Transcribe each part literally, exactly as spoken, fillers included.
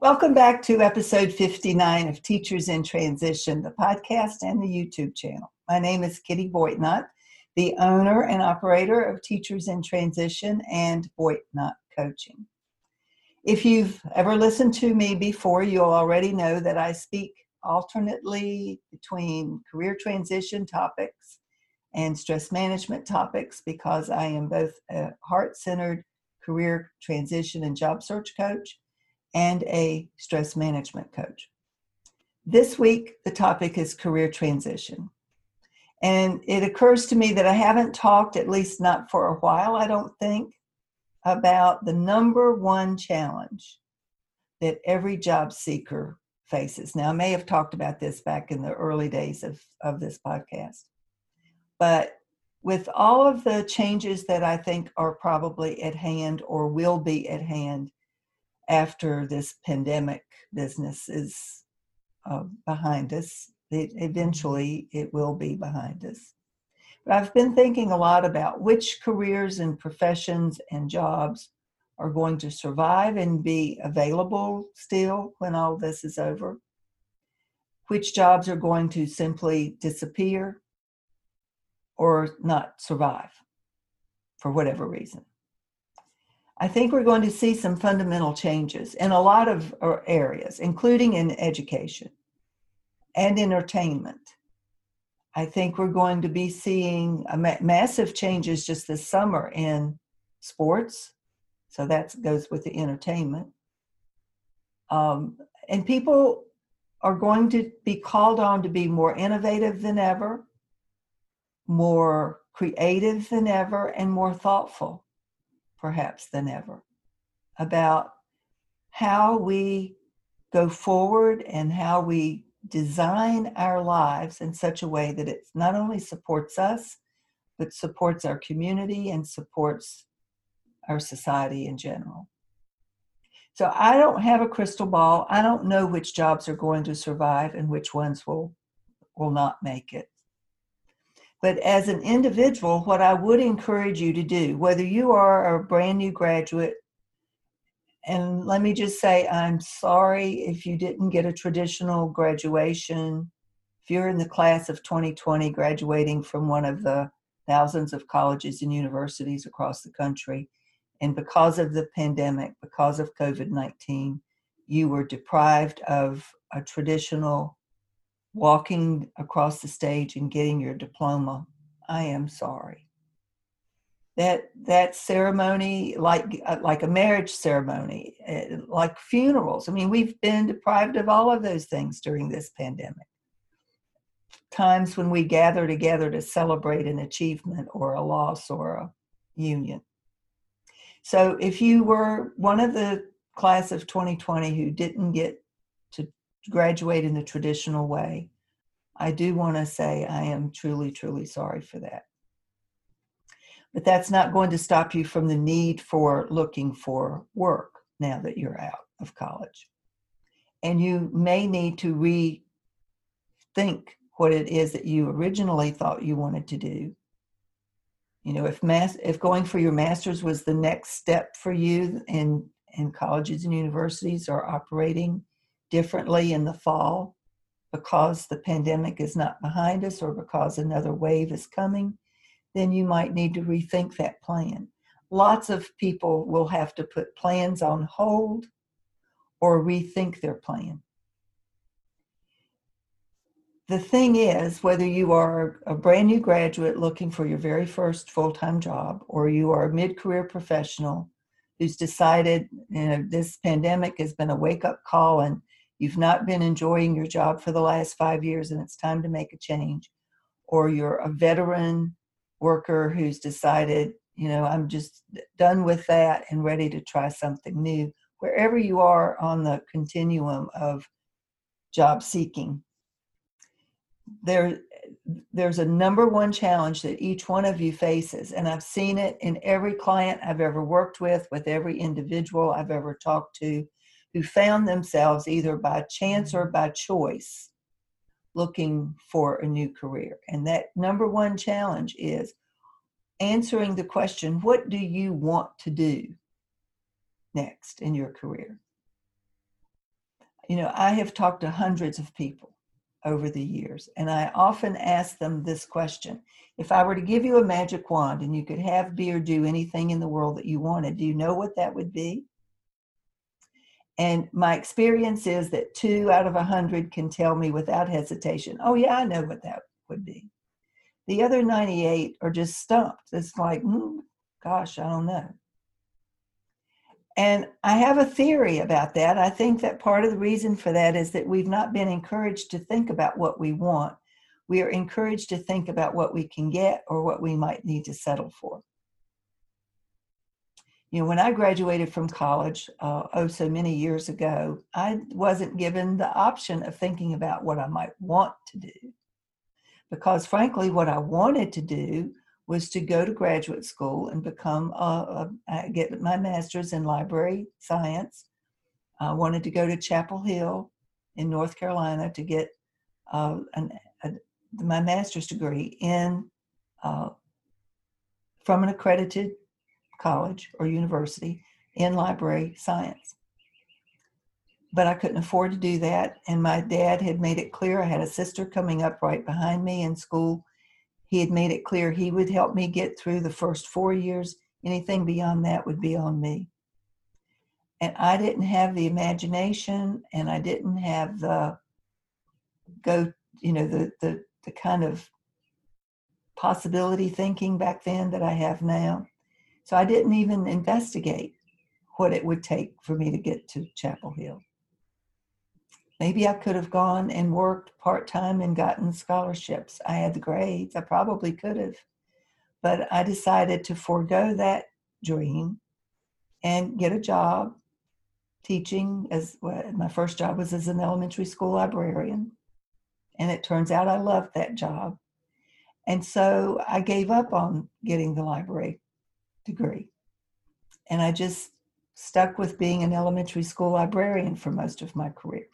Welcome back to episode fifty-nine of Teachers in Transition, the podcast and the YouTube channel. My name is Kitty Boitnott, the owner and operator of Teachers in Transition and Boitnott Coaching. If you've ever listened to me before, you'll already know that I speak alternately between career transition topics and stress management topics because I am both a heart-centered career transition and job search coach and a stress management coach. This week, the topic is career transition. And it occurs to me that I haven't talked, at least not for a while, I don't think, about the number one challenge that every job seeker faces. Now, I may have talked about this back in the early days of, of this podcast, but with all of the changes that I think are probably at hand or will be at hand after this pandemic business is uh, behind us, it, eventually it will be behind us. But I've been thinking a lot about which careers and professions and jobs are going to survive and be available still when all this is over, which jobs are going to simply disappear or not survive for whatever reason. I think we're going to see some fundamental changes in a lot of areas, including in education and entertainment. I think we're going to be seeing a ma- massive changes just this summer in sports. So that goes with the entertainment. Um, and people are going to be called on to be more innovative than ever, more creative than ever, and more thoughtful perhaps than ever, about how we go forward and how we design our lives in such a way that it not only supports us, but supports our community and supports our society in general. So I don't have a crystal ball. I don't know which jobs are going to survive and which ones will, will not make it. But as an individual, what I would encourage you to do, whether you are a brand new graduate, and let me just say, I'm sorry if you didn't get a traditional graduation. If you're in the class of twenty twenty, graduating from one of the thousands of colleges and universities across the country, and because of the pandemic, because of covid nineteen, you were deprived of a traditional walking across the stage and getting your diploma, I am sorry. That that ceremony, like like a marriage ceremony, like funerals. I mean, we've been deprived of all of those things during this pandemic. Times when we gather together to celebrate an achievement or a loss or a union. So if you were one of the class of twenty twenty who didn't get graduate in the traditional way, I do want to say I am truly, truly sorry for that. But that's not going to stop you from the need for looking for work now that you're out of college. And you may need to rethink what it is that you originally thought you wanted to do. You know, if mass, if going for your master's was the next step for you, and and colleges and universities are operating differently in the fall because the pandemic is not behind us or because another wave is coming, then you might need to rethink that plan. Lots of people will have to put plans on hold or rethink their plan. The thing is, whether you are a brand new graduate looking for your very first full-time job, or you are a mid-career professional who's decided, you know, this pandemic has been a wake-up call and you've not been enjoying your job for the last five years and it's time to make a change, or you're a veteran worker who's decided, you know, I'm just done with that and ready to try something new, wherever you are on the continuum of job seeking. There, there's a number one challenge that each one of you faces, and I've seen it in every client I've ever worked with, with every individual I've ever talked to, who found themselves either by chance or by choice looking for a new career. And that number one challenge is answering the question, what do you want to do next in your career? You know, I have talked to hundreds of people over the years, and I often ask them this question. If I were to give you a magic wand and you could have, be, or do anything in the world that you wanted, do you know what that would be? And my experience is that two out of a hundred can tell me without hesitation, oh yeah, I know what that would be. The other ninety-eight are just stumped. It's like, mm, gosh, I don't know. And I have a theory about that. I think that part of the reason for that is that we've not been encouraged to think about what we want. We are encouraged to think about what we can get or what we might need to settle for. You know, when I graduated from college, uh, oh, so many years ago, I wasn't given the option of thinking about what I might want to do. Because frankly, what I wanted to do was to go to graduate school and become a, a get my master's in library science. I wanted to go to Chapel Hill in North Carolina to get uh, an, a, my master's degree in uh, from an accredited college or university in library science. But I couldn't afford to do that, and my dad had made it clear. I had a sister coming up right behind me in school. He had made it clear he would help me get through the first four years. Anything beyond that would be on me. And I didn't have the imagination, and I didn't have the go, you know, the the, the kind of possibility thinking back then that I have now. So I didn't even investigate what it would take for me to get to Chapel Hill. Maybe I could have gone and worked part-time and gotten scholarships. I had the grades. I probably could have. But I decided to forego that dream and get a job teaching. As well, my first job was as an elementary school librarian. And it turns out I loved that job. And so I gave up on getting the library degree. And I just stuck with being an elementary school librarian for most of my career.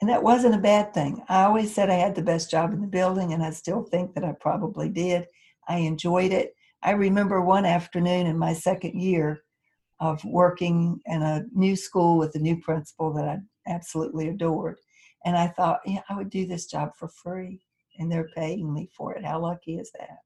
And that wasn't a bad thing. I always said I had the best job in the building, and I still think that I probably did. I enjoyed it. I remember one afternoon in my second year of working in a new school with a new principal that I absolutely adored. And I thought, yeah, I would do this job for free, and they're paying me for it. How lucky is that?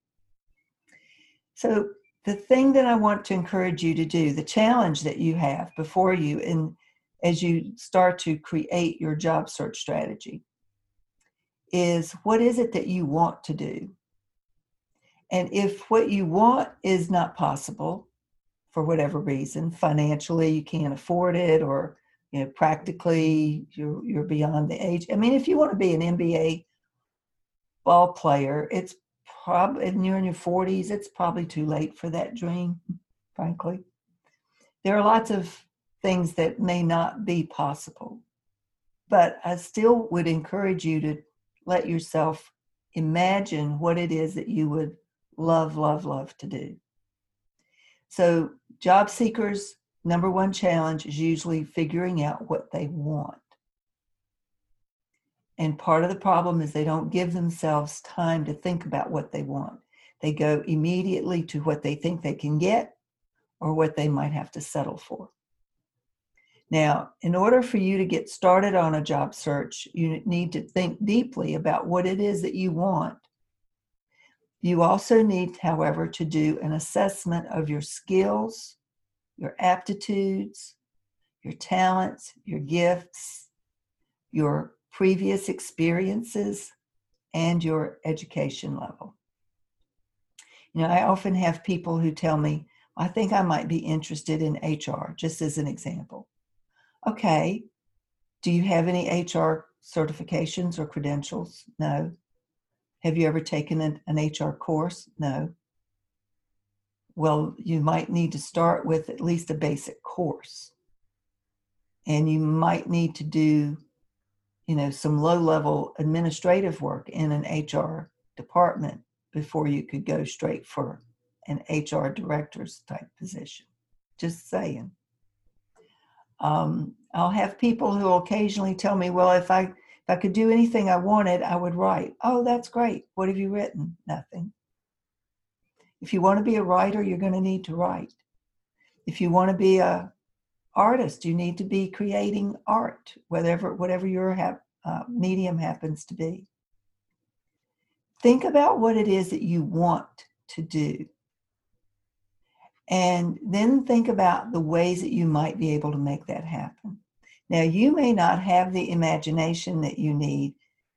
So the thing that I want to encourage you to do, the challenge that you have before you in as you start to create your job search strategy, is what is it that you want to do? And if what you want is not possible for whatever reason, financially you can't afford it, or you know, practically you're, you're beyond the age. I mean, if you want to be an N B A ball player, it's probably, and you're in your forties, it's probably too late for that dream, frankly. There are lots of things that may not be possible. But I still would encourage you to let yourself imagine what it is that you would love, love, love to do. So job seekers' number one challenge is usually figuring out what they want. And part of the problem is they don't give themselves time to think about what they want. They go immediately to what they think they can get or what they might have to settle for. Now, in order for you to get started on a job search, you need to think deeply about what it is that you want. You also need, however, to do an assessment of your skills, your aptitudes, your talents, your gifts, your previous experiences, and your education level. You know, I often have people who tell me, I think I might be interested in H R, just as an example. Okay, do you have any H R certifications or credentials? No. Have you ever taken an, an H R course? No. Well, you might need to start with at least a basic course. And you might need to do, you know, some low-level administrative work in an H R department before you could go straight for an H R director's type position. Just saying. Um, I'll have people who occasionally tell me, well, if I, if I could do anything I wanted, I would write. Oh, that's great. What have you written? Nothing. If you want to be a writer, you're going to need to write. If you want to be an artist, you need to be creating art, whatever, whatever your ha- uh, medium happens to be. Think about what it is that you want to do. And then think about the ways that you might be able to make that happen. Now, you may not have the imagination that you need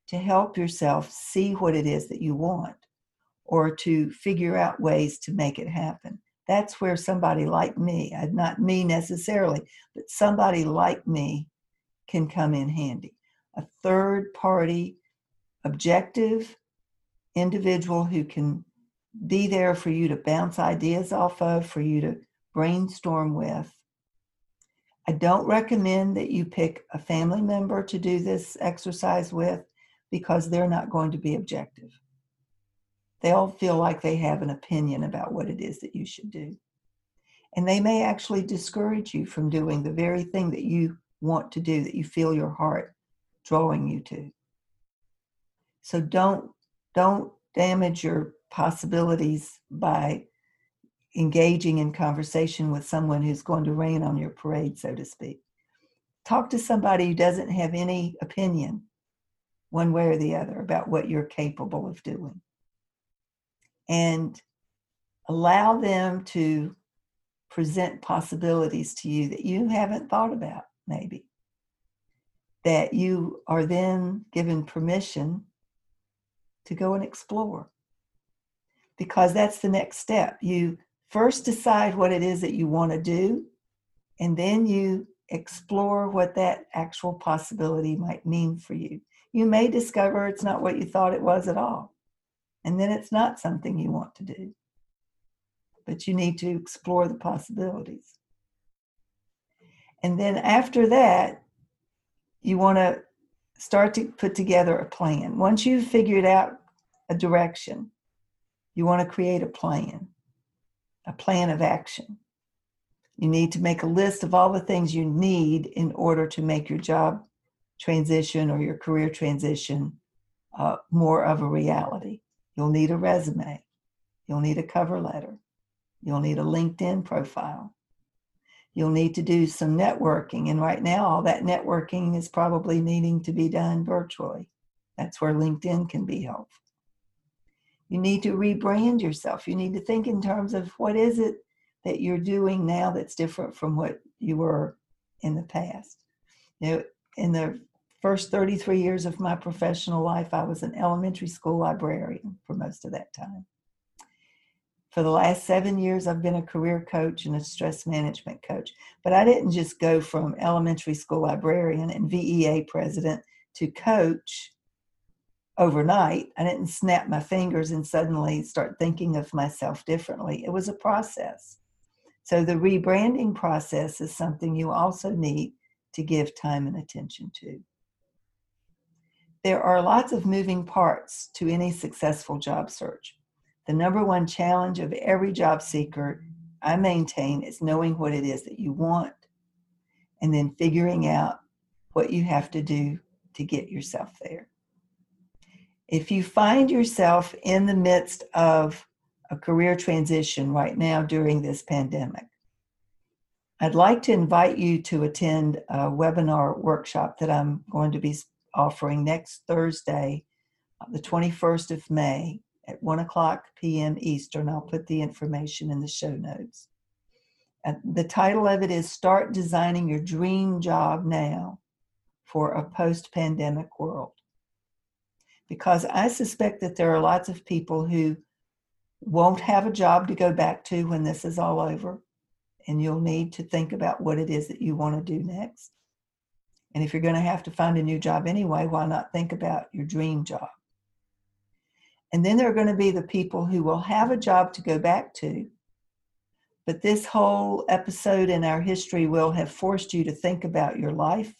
to help yourself see what it is that you want or to figure out ways to make it happen. That's where somebody like me, not me necessarily, but somebody like me can come in handy. A third-party, objective individual who can be there for you to bounce ideas off of, for you to brainstorm with. I don't recommend that you pick a family member to do this exercise with because they're not going to be objective. They'll feel like they have an opinion about what it is that you should do. And they may actually discourage you from doing the very thing that you want to do, that you feel your heart drawing you to. So don't, don't damage your possibilities by engaging in conversation with someone who's going to rain on your parade, so to speak. Talk to somebody who doesn't have any opinion one way or the other about what you're capable of doing. And allow them to present possibilities to you that you haven't thought about, maybe. That you are then given permission to go and explore. Because that's the next step. You first decide what it is that you want to do, and then you explore what that actual possibility might mean for you. You may discover it's not what you thought it was at all, and then it's not something you want to do. But you need to explore the possibilities. And then after that, you want to start to put together a plan. Once you've figured out a direction, you want to create a plan, a plan of action. You need to make a list of all the things you need in order to make your job transition or your career transition uh, more of a reality. You'll need a resume. You'll need a cover letter. You'll need a LinkedIn profile. You'll need to do some networking. And right now, all that networking is probably needing to be done virtually. That's where LinkedIn can be helpful. You need to rebrand yourself. You need to think in terms of what is it that you're doing now that's different from what you were in the past. You know, in the first thirty-three years of my professional life, I was an elementary school librarian for most of that time. For the last seven years, I've been a career coach and a stress management coach. But I didn't just go from elementary school librarian and V E A president to coach overnight. I didn't snap my fingers and suddenly start thinking of myself differently. It was a process. So the rebranding process is something you also need to give time and attention to. There are lots of moving parts to any successful job search. The number one challenge of every job seeker, I maintain, is knowing what it is that you want and then figuring out what you have to do to get yourself there. If you find yourself in the midst of a career transition right now during this pandemic, I'd like to invite you to attend a webinar workshop that I'm going to be offering next Thursday, the twenty-first of May at one o'clock p m Eastern. I'll put the information in the show notes. The title of it is Start Designing Your Dream Job Now for a Post-Pandemic World. Because I suspect that there are lots of people who won't have a job to go back to when this is all over, and you'll need to think about what it is that you want to do next. And if you're going to have to find a new job anyway, why not think about your dream job? And then there are going to be the people who will have a job to go back to, but this whole episode in our history will have forced you to think about your life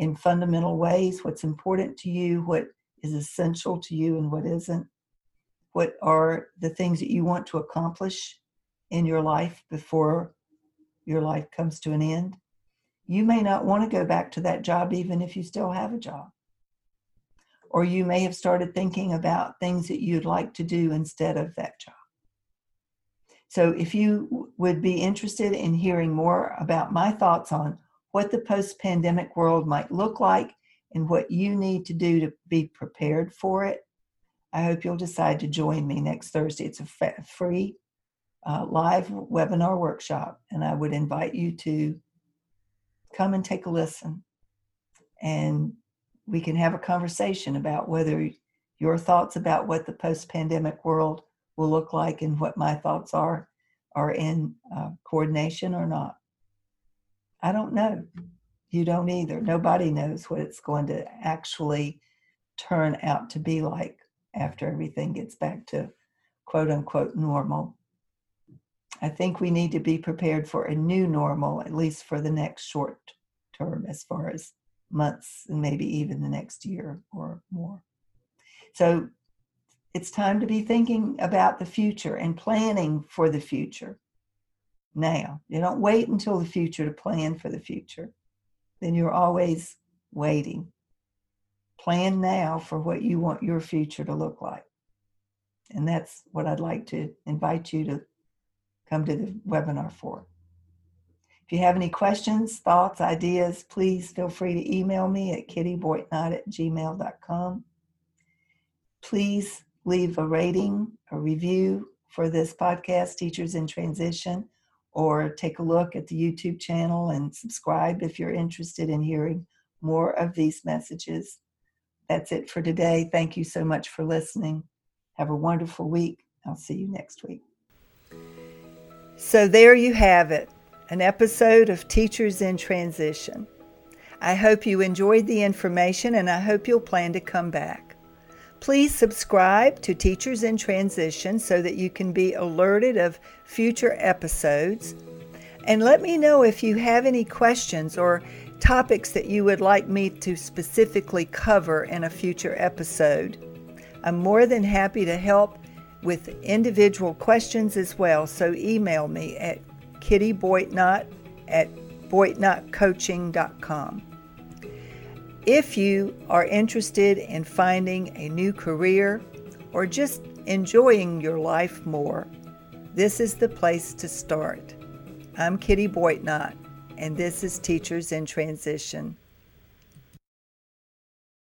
in fundamental ways, what's important to you, what is essential to you and what isn't, what are the things that you want to accomplish in your life before your life comes to an end. You may not want to go back to that job even if you still have a job. Or you may have started thinking about things that you'd like to do instead of that job. So if you would be interested in hearing more about my thoughts on what the post-pandemic world might look like and what you need to do to be prepared for it, I hope you'll decide to join me next Thursday. It's a free uh, live webinar workshop, and I would invite you to come and take a listen, and we can have a conversation about whether your thoughts about what the post-pandemic world will look like and what my thoughts are, are in uh, coordination or not. I don't know. You don't either. Nobody knows what it's going to actually turn out to be like after everything gets back to quote unquote normal. I think we need to be prepared for a new normal, at least for the next short term, as far as months and maybe even the next year or more. So it's time to be thinking about the future and planning for the future now. You don't wait until the future to plan for the future. Then you're always waiting. Plan now for what you want your future to look like. And that's what I'd like to invite you to come to the webinar for. If you have any questions, thoughts, ideas, please feel free to email me at kitty boitnott at gmail dot com. Please leave a rating, a review for this podcast, Teachers in Transition, or take a look at the YouTube channel and subscribe if you're interested in hearing more of these messages. That's it for today. Thank you so much for listening. Have a wonderful week. I'll see you next week. So there you have it, an episode of Teachers in Transition. I hope you enjoyed the information, and I hope you'll plan to come back. Please subscribe to Teachers in Transition so that you can be alerted of future episodes. And let me know if you have any questions or topics that you would like me to specifically cover in a future episode. I'm more than happy to help with individual questions as well, so email me at kitty boitnott at boitnott coaching dot com. If you are interested in finding a new career or just enjoying your life more, this is the place to start. I'm Kitty Boitnott, and this is Teachers in Transition.